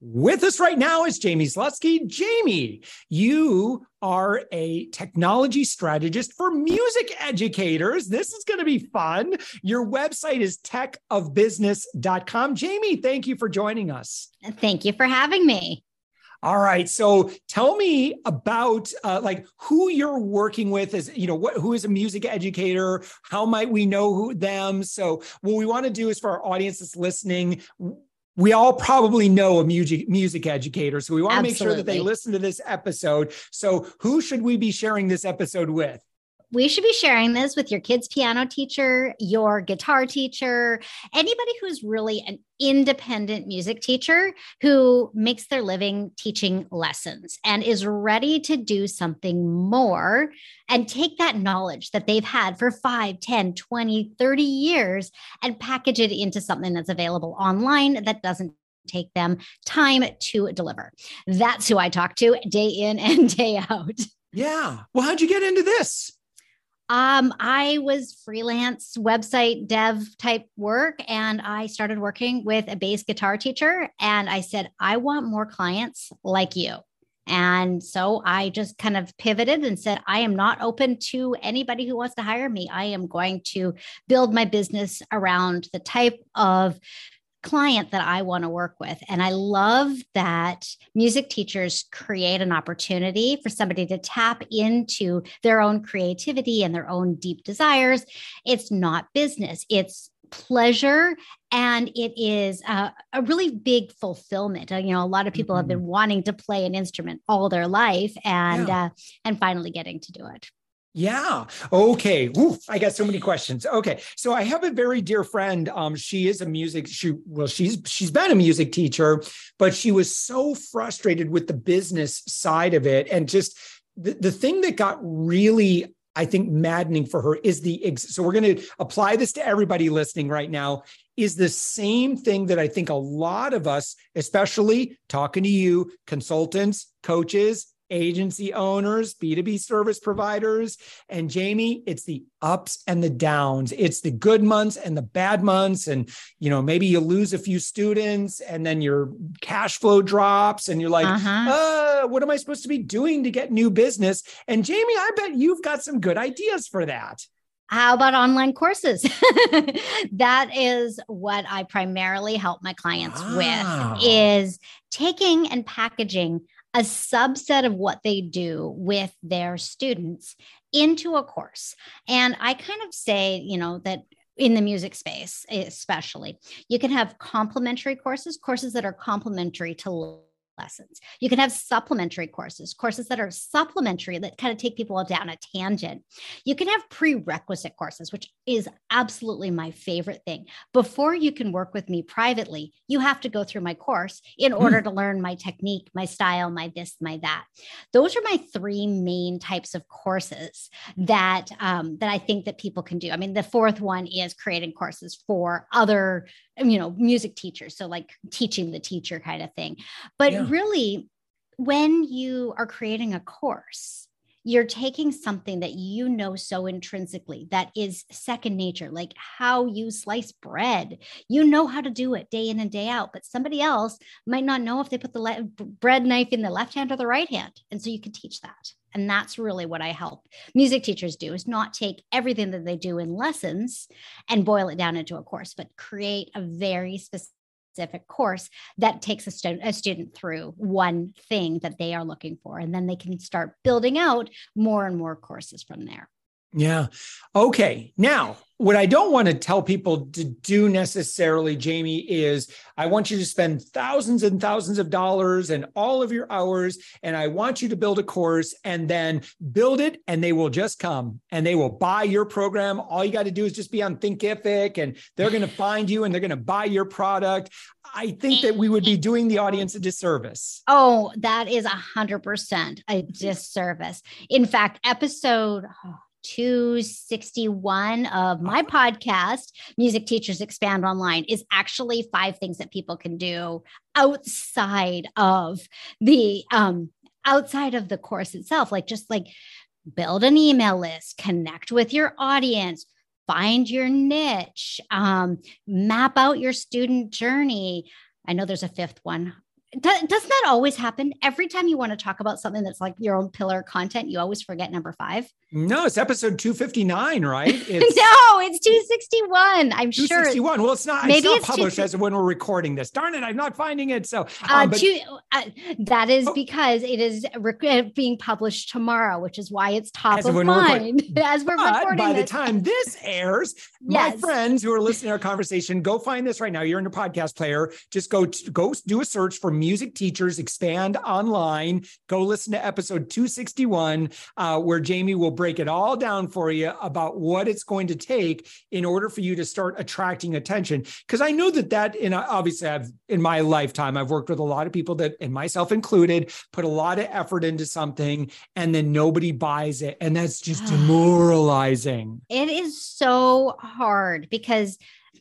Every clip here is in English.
With us right now is Jamie Slutzky. Jamie, you are a technology strategist for music educators. This is going to be fun. Your website is TechOfBusiness.com. Jamie, thank you for joining us. Thank you for having me. All right. So tell me about who you're working with is, who is a music educator? How might we know them? So what we want to do is for our audience that's listening, we all probably know a music educator, so we want to make sure that they listen to this episode. So who should we be sharing this episode with? We should be sharing this with your kid's piano teacher, your guitar teacher, anybody who's really an independent music teacher who makes their living teaching lessons and is ready to do something more and take that knowledge that they've had for 5, 10, 20, 30 years and package it into something that's available online that doesn't take them time to deliver. That's who I talk to day in and day out. Yeah. Well, how'd you get into this? I was freelance website dev type work, and I started working with a bass guitar teacher, and I said, I want more clients like you. And so I just kind of pivoted and said, I am not open to anybody who wants to hire me. I am going to build my business around the type of client that I want to work with. And I love that music teachers create an opportunity for somebody to tap into their own creativity and their own deep desires. It's not business, it's pleasure. And it is a really big fulfillment. A lot of people have been wanting to play an instrument all their life and finally getting to do it. Yeah. Okay. Oof, I got so many questions. Okay. So I have a very dear friend. She is a music, she's been a music teacher, but she was so frustrated with the business side of it. And just the thing that got really, I think, maddening for her is so we're going to apply this to everybody listening right now, is the same thing that I think a lot of us, especially talking to you, consultants, coaches, agency owners, B2B service providers. And Jamie, it's the ups and the downs. It's the good months and the bad months. And, maybe you lose a few students and then your cash flow drops and you're like, what am I supposed to be doing to get new business? And Jamie, I bet you've got some good ideas for that. How about online courses? That is what I primarily help my clients with, is taking and packaging a subset of what they do with their students into a course. And I kind of say, that in the music space, especially, you can have complementary courses that are complementary to lessons. You can have supplementary courses that are supplementary that kind of take people down a tangent. You can have prerequisite courses, which is absolutely my favorite thing. Before you can work with me privately, you have to go through my course in order to learn my technique, my style, my this, my that. Those are my three main types of courses that I think that people can do. I mean, the fourth one is creating courses for other, music teachers. So like teaching the teacher kind of thing. But really, when you are creating a course, you're taking something that so intrinsically, that is second nature, like how you slice bread. You know how to do it day in and day out, but somebody else might not know if they put the bread knife in the left hand or the right hand. And so you can teach that. And that's really what I help music teachers do, is not take everything that they do in lessons and boil it down into a course, but create a very specific specific course that takes a student through one thing that they are looking for. And then they can start building out more and more courses from there. Yeah. Okay. Now, what I don't want to tell people to do necessarily, Jamie, is I want you to spend thousands and thousands of dollars and all of your hours, and I want you to build a course and then build it, and they will just come and they will buy your program. All you got to do is just be on Thinkific, and they're going to find you and they're going to buy your product. I think that we would be doing the audience a disservice. Oh, that is 100% a disservice. In fact, episode 261 of my podcast, Music Teachers Expand Online, is actually 5 things that people can do outside of the course itself. Like, just like build an email list, connect with your audience, find your niche, map out your student journey. I know there's a 5th one. Doesn't that always happen? Every time you want to talk about something that's like your own pillar content, you always forget number 5. No, it's episode 259, right? No, it's 261. I'm sure. 261. Well, it's not, maybe it's published as when we're recording this. Darn it, I'm not finding it. So that is because it is being published tomorrow, which is why it's top of mind as we're recording. By the time this airs, yes, my friends who are listening to our conversation, go find this right now. You're in your podcast player. Just go do a search for Music Teachers Expand Online. Go listen to episode 261, where Jamie will break it all down for you about what it's going to take in order for you to start attracting attention. Because I know that, and obviously in my lifetime, I've worked with a lot of people that, and myself included, put a lot of effort into something and then nobody buys it. And that's just demoralizing. It is so hard because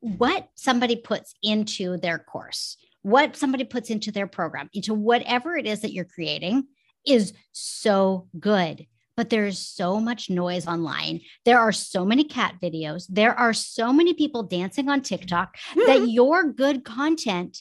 what somebody puts into their course, what somebody puts into their program, into whatever it is that you're creating is so good. But there's so much noise online. There are so many cat videos. There are so many people dancing on TikTok that your good content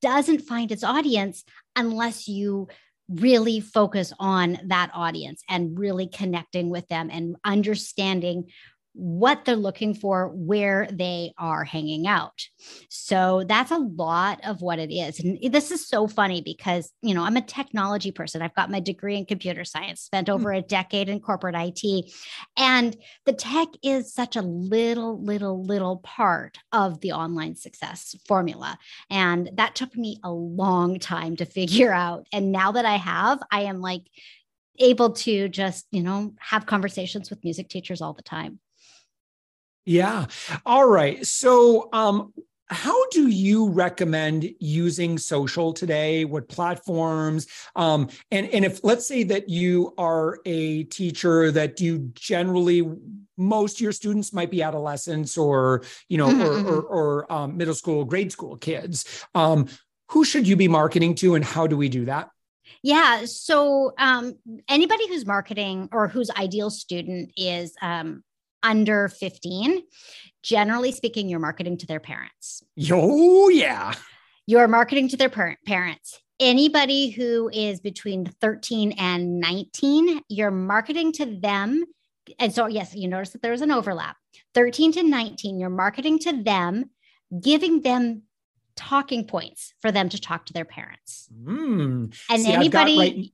doesn't find its audience unless you really focus on that audience and really connecting with them and understanding what they're looking for, where they are hanging out. So that's a lot of what it is. And this is so funny because, you know, I'm a technology person. I've got my degree in computer science, spent over a decade in corporate IT. And the tech is such a little part of the online success formula. And that took me a long time to figure out. And now that I am like able to just, you know, have conversations with music teachers all the time. Yeah. All right. So, how do you recommend using social today? What platforms? And if, let's say that you are a teacher that you generally, most of your students might be adolescents or, you know, or middle school, grade school kids. Who should you be marketing to, and how do we do that? Yeah. So, anybody who's marketing or whose ideal student is, under 15, generally speaking, you're marketing to their parents. Oh, yeah. You're marketing to their parents. Anybody who is between 13 and 19, you're marketing to them. And so, yes, you notice that there's an overlap. 13 to 19, you're marketing to them, giving them talking points for them to talk to their parents. And see, anybody,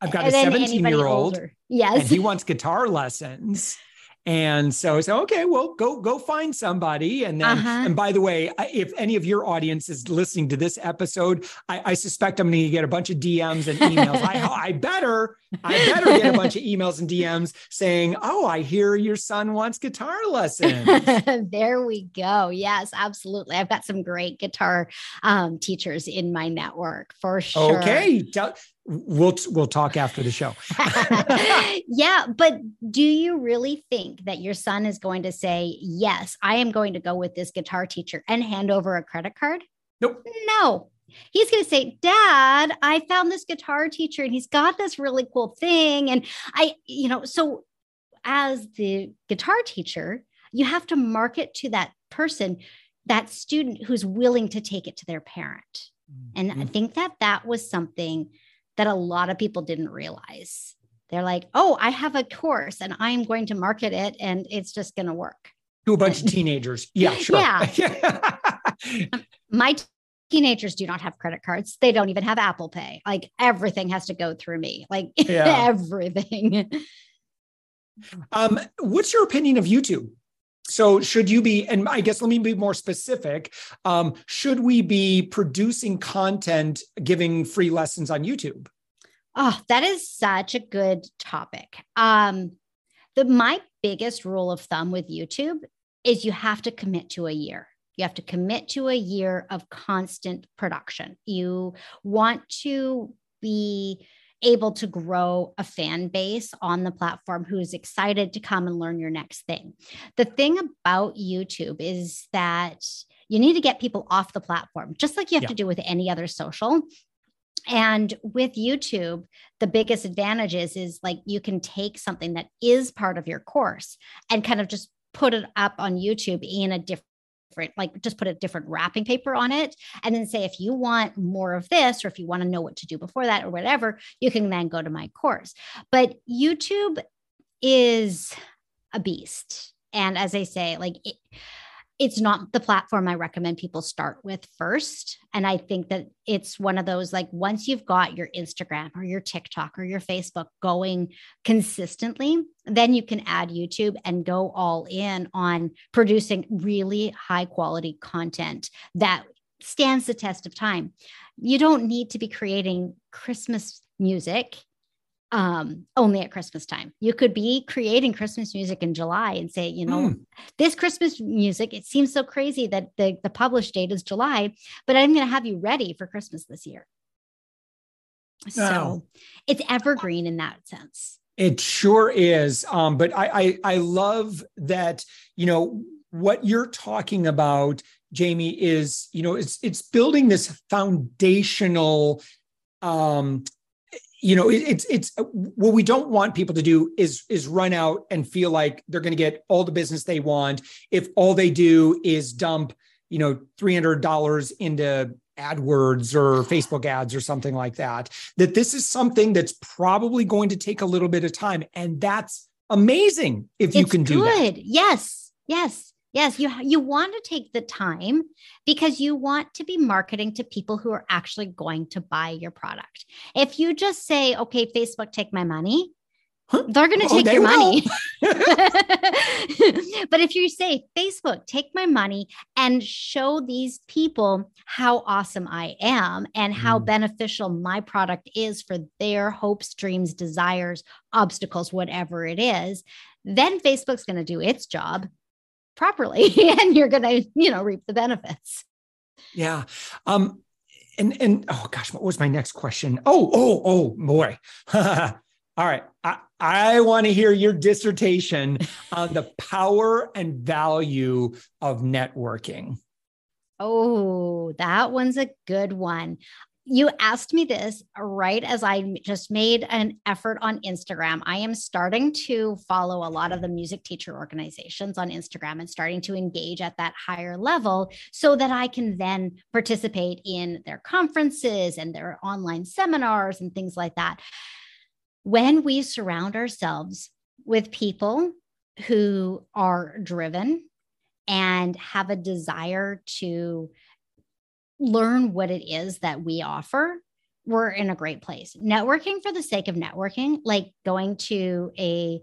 I've got a 17-year-old. Yes. And he wants guitar lessons. And so I said, okay, well, go find somebody. And then, and by the way, if any of your audience is listening to this episode, I suspect I'm going to get a bunch of DMs and emails. I better get a bunch of emails and DMs saying, oh, I hear your son wants guitar lessons. There we go. Yes, absolutely. I've got some great guitar teachers in my network for sure. Okay. We'll talk after the show. Yeah. But do you really think that your son is going to say, yes, I am going to go with this guitar teacher and hand over a credit card? Nope. No. He's going to say, Dad, I found this guitar teacher and he's got this really cool thing. And so as the guitar teacher, you have to market to that person, that student who's willing to take it to their parent. And I think that was something that a lot of people didn't realize. They're like, oh, I have a course and I'm going to market it and it's just going to work. To a bunch of teenagers. Yeah, sure. Yeah. My teenagers do not have credit cards. They don't even have Apple Pay. Like everything has to go through me, like everything. What's your opinion of YouTube? So should you be, and I guess let me be more specific, should we be producing content, giving free lessons on YouTube? Oh, that is such a good topic. My biggest rule of thumb with YouTube is you have to commit to a year. You have to commit to a year of constant production. You want to be able to grow a fan base on the platform who is excited to come and learn your next thing. The thing about YouTube is that you need to get people off the platform, just like you have to do with any other social. And with YouTube, the biggest advantage is like you can take something that is part of your course and kind of just put it up on YouTube in a different, like just put a different wrapping paper on it and then say, if you want more of this, or if you want to know what to do before that or whatever, you can then go to my course. But YouTube is a beast. And as I say, like it's not the platform I recommend people start with first. And I think that it's one of those, like once you've got your Instagram or your TikTok or your Facebook going consistently, then you can add YouTube and go all in on producing really high quality content that stands the test of time. You don't need to be creating Christmas music only at Christmas time. You could be creating Christmas music in July and say, you know, this Christmas music, it seems so crazy that the published date is July, but I'm going to have you ready for Christmas this year. So it's evergreen in that sense. It sure is. But I love that, you know, what you're talking about, Jamie, is, you know, it's building this foundational, you know, it's what we don't want people to do is run out and feel like they're going to get all the business they want if all they do is dump, you know, $300 into AdWords or Facebook ads or something like that. That this is something that's probably going to take a little bit of time, and that's amazing if you can do that. Yes, you want to take the time because you want to be marketing to people who are actually going to buy your product. If you just say, okay, Facebook, take my money, they're going to take your money. But if you say, Facebook, take my money and show these people how awesome I am and how beneficial my product is for their hopes, dreams, desires, obstacles, whatever it is, then Facebook's going to do its job properly and you're going to, you know, reap the benefits. Yeah. And oh gosh, what was my next question? Oh boy. All right. I want to hear your dissertation on the power and value of networking. Oh, that one's a good one. You asked me this right as I just made an effort on Instagram. I am starting to follow a lot of the music teacher organizations on Instagram and starting to engage at that higher level so that I can then participate in their conferences and their online seminars and things like that. When we surround ourselves with people who are driven and have a desire to learn what it is that we offer, we're in a great place. Networking for the sake of networking, like going to a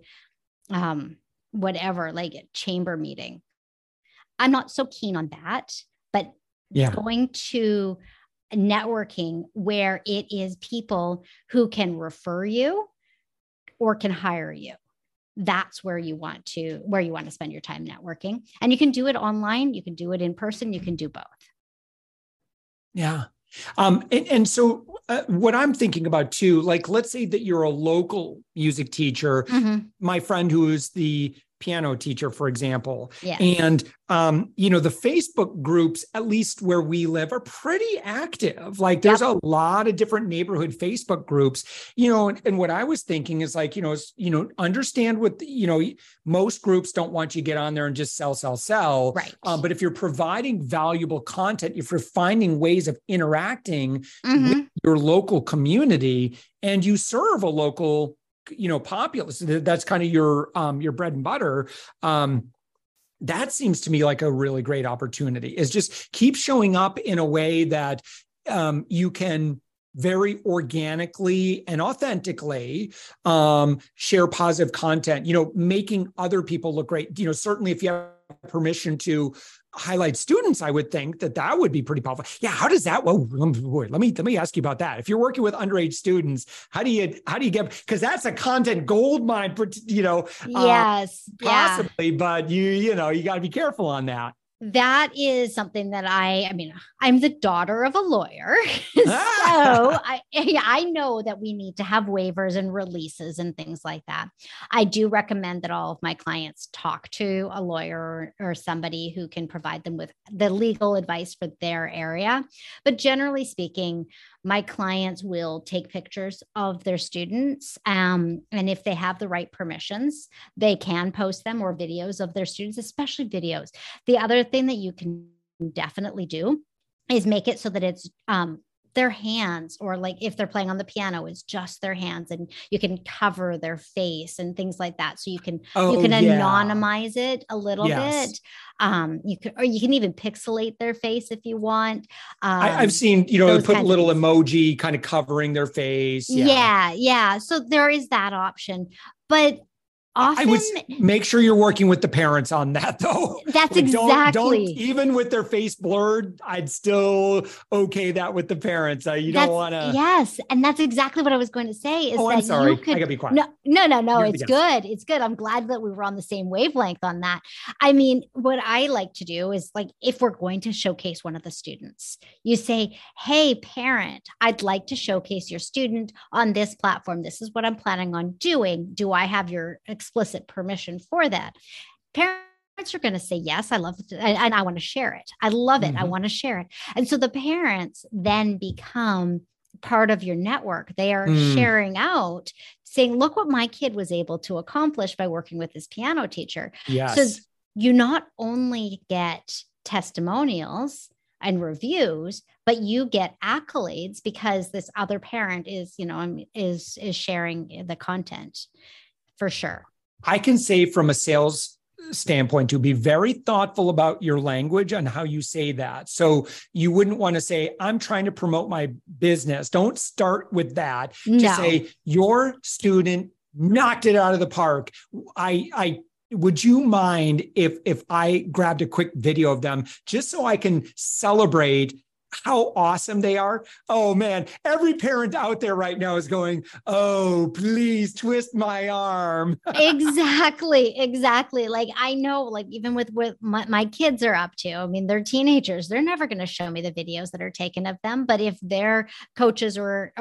whatever, like a chamber meeting. I'm not so keen on that, but going to networking where it is people who can refer you or can hire you. That's where you want to spend your time networking. And you can do it online, you can do it in person, you can do both. Yeah. So what I'm thinking about too, like, let's say that you're a local music teacher, my friend who is the piano teacher, for example. Yeah. And, you know, the Facebook groups, at least where we live, are pretty active. Like there's a lot of different neighborhood Facebook groups, you know, and what I was thinking is like, you know, understand what, you know, most groups don't want you to get on there and just sell. Right. But if you're providing valuable content, if you're finding ways of interacting with your local community and you serve a local, you know, populace, that's kind of your bread and butter. That seems to me like a really great opportunity, is just keep showing up in a way that you can very organically and authentically share positive content, making other people look great. Certainly if you have permission to highlight students, I would think that would be pretty powerful. Yeah. How does that, well, let me ask you about that. If you're working with underage students, how do you get, because that's a content goldmine, yes, possibly, yeah. But you gotta be careful on that. That is something that I'm the daughter of a lawyer. So I know that we need to have waivers and releases and things like that. I do recommend that all of my clients talk to a lawyer or somebody who can provide them with the legal advice for their area. But generally speaking, my clients will take pictures of their students. And if they have the right permissions, they can post them, or videos of their students, especially videos. The other thing that you can definitely do is make it so that it's their hands, or like if they're playing on the piano, it's just their hands, and you can cover their face and things like that. So you can anonymize it a little bit. You can even pixelate their face if you want. I've seen, put a little emoji kind of covering their face. Yeah. So there is that option, but often, I would make sure you're working with the parents on that, though. That's exactly. Even with their face blurred, I'd still okay that with the parents. You don't want to. Yes, and that's exactly what I was going to say. Is that I'm sorry. I gotta be quiet. No. It's good. It's good. I'm glad that we were on the same wavelength on that. What I like to do is, like, if we're going to showcase one of the students, you say, "Hey, parent, I'd like to showcase your student on this platform. This is what I'm planning on doing. Do I have your explicit permission for that?" Parents are going to say, yes, I love it. And I want to share it. I love it. Mm-hmm. I want to share it. And so the parents then become part of your network. They are sharing out, saying, look what my kid was able to accomplish by working with this piano teacher. Yes. So you not only get testimonials and reviews, but you get accolades because this other parent is sharing the content. For sure. I can say from a sales standpoint to be very thoughtful about your language and how you say that. So you wouldn't want to say, I'm trying to promote my business. Don't start with that. No. Just say, your student knocked it out of the park. Would you mind if I grabbed a quick video of them just so I can celebrate how awesome they are? Oh man, every parent out there right now is going, oh, please twist my arm. Exactly. Like I know, like even with what my kids are up to, they're teenagers. They're never going to show me the videos that are taken of them. But if their coaches or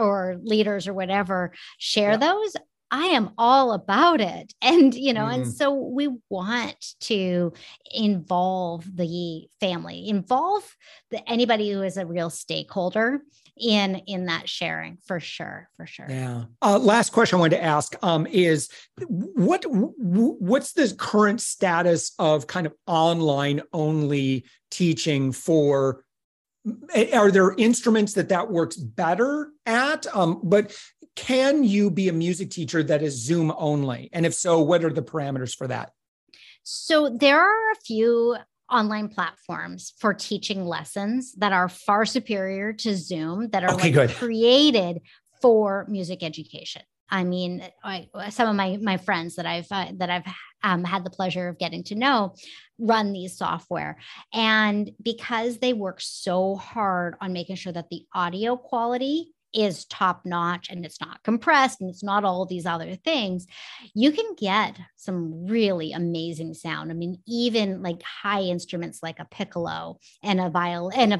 leaders or whatever share those, I am all about it. And, and so we want to involve the family, anybody who is a real stakeholder in that sharing, for sure. Yeah. Last question I wanted to ask is what's the current status of kind of online only teaching for, are there instruments that works better at? But can you be a music teacher that is Zoom only? And if so, what are the parameters for that? So there are a few online platforms for teaching lessons that are far superior to Zoom that are created for music education. Some of my friends that I've had the pleasure of getting to know run these software. And because they work so hard on making sure that the audio quality is top notch and it's not compressed and it's not all these other things, you can get some really amazing sound. Even like high instruments like a piccolo and a violin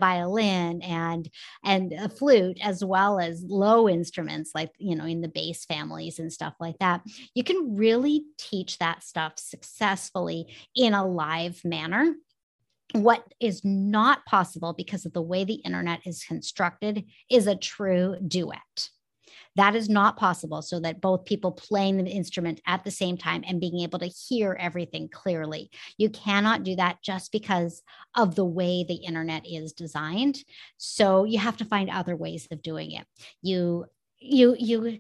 and a flute, as well as low instruments like, in the bass families and stuff like that. You can really teach that stuff successfully in a live manner. What is not possible because of the way the internet is constructed is a true duet. That is not possible, so that both people playing the instrument at the same time and being able to hear everything clearly. You cannot do that just because of the way the internet is designed. So you have to find other ways of doing it. You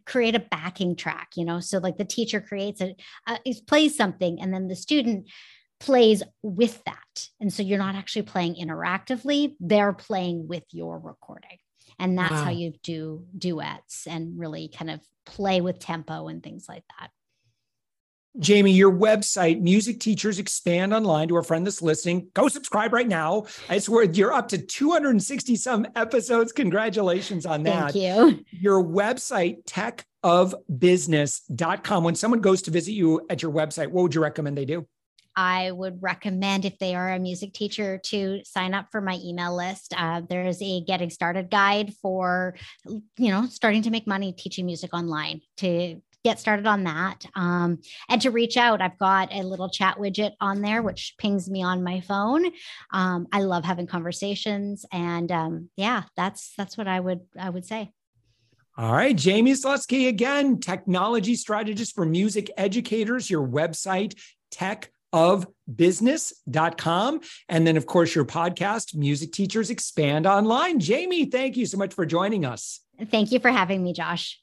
create a backing track, so like the teacher plays something and then the student plays with that. And so you're not actually playing interactively, they're playing with your recording. And that's how you do duets and really kind of play with tempo and things like that. Jamie, your website, Music Teachers Expand Online, to our friend that's listening, go subscribe right now. I swear you're up to 260 some episodes. Congratulations on that. Thank you. Your website, TechOfBusiness.com. When someone goes to visit you at your website, what would you recommend they do? I would recommend, if they are a music teacher, to sign up for my email list. There's a getting started guide for, starting to make money teaching music online, to get started on that. And to reach out, I've got a little chat widget on there, which pings me on my phone. I love having conversations, and that's what I would say. All right, Jamie Slutzky, again, technology strategist for music educators, your website, techofbusiness.com. And then, of course, your podcast, Music Teachers Expand Online. Jamie, thank you so much for joining us. Thank you for having me, Josh.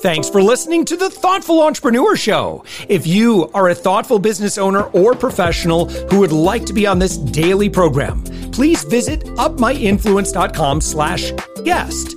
Thanks for listening to the Thoughtful Entrepreneur Show. If you are a thoughtful business owner or professional who would like to be on this daily program, please visit upmyinfluence.com/guest.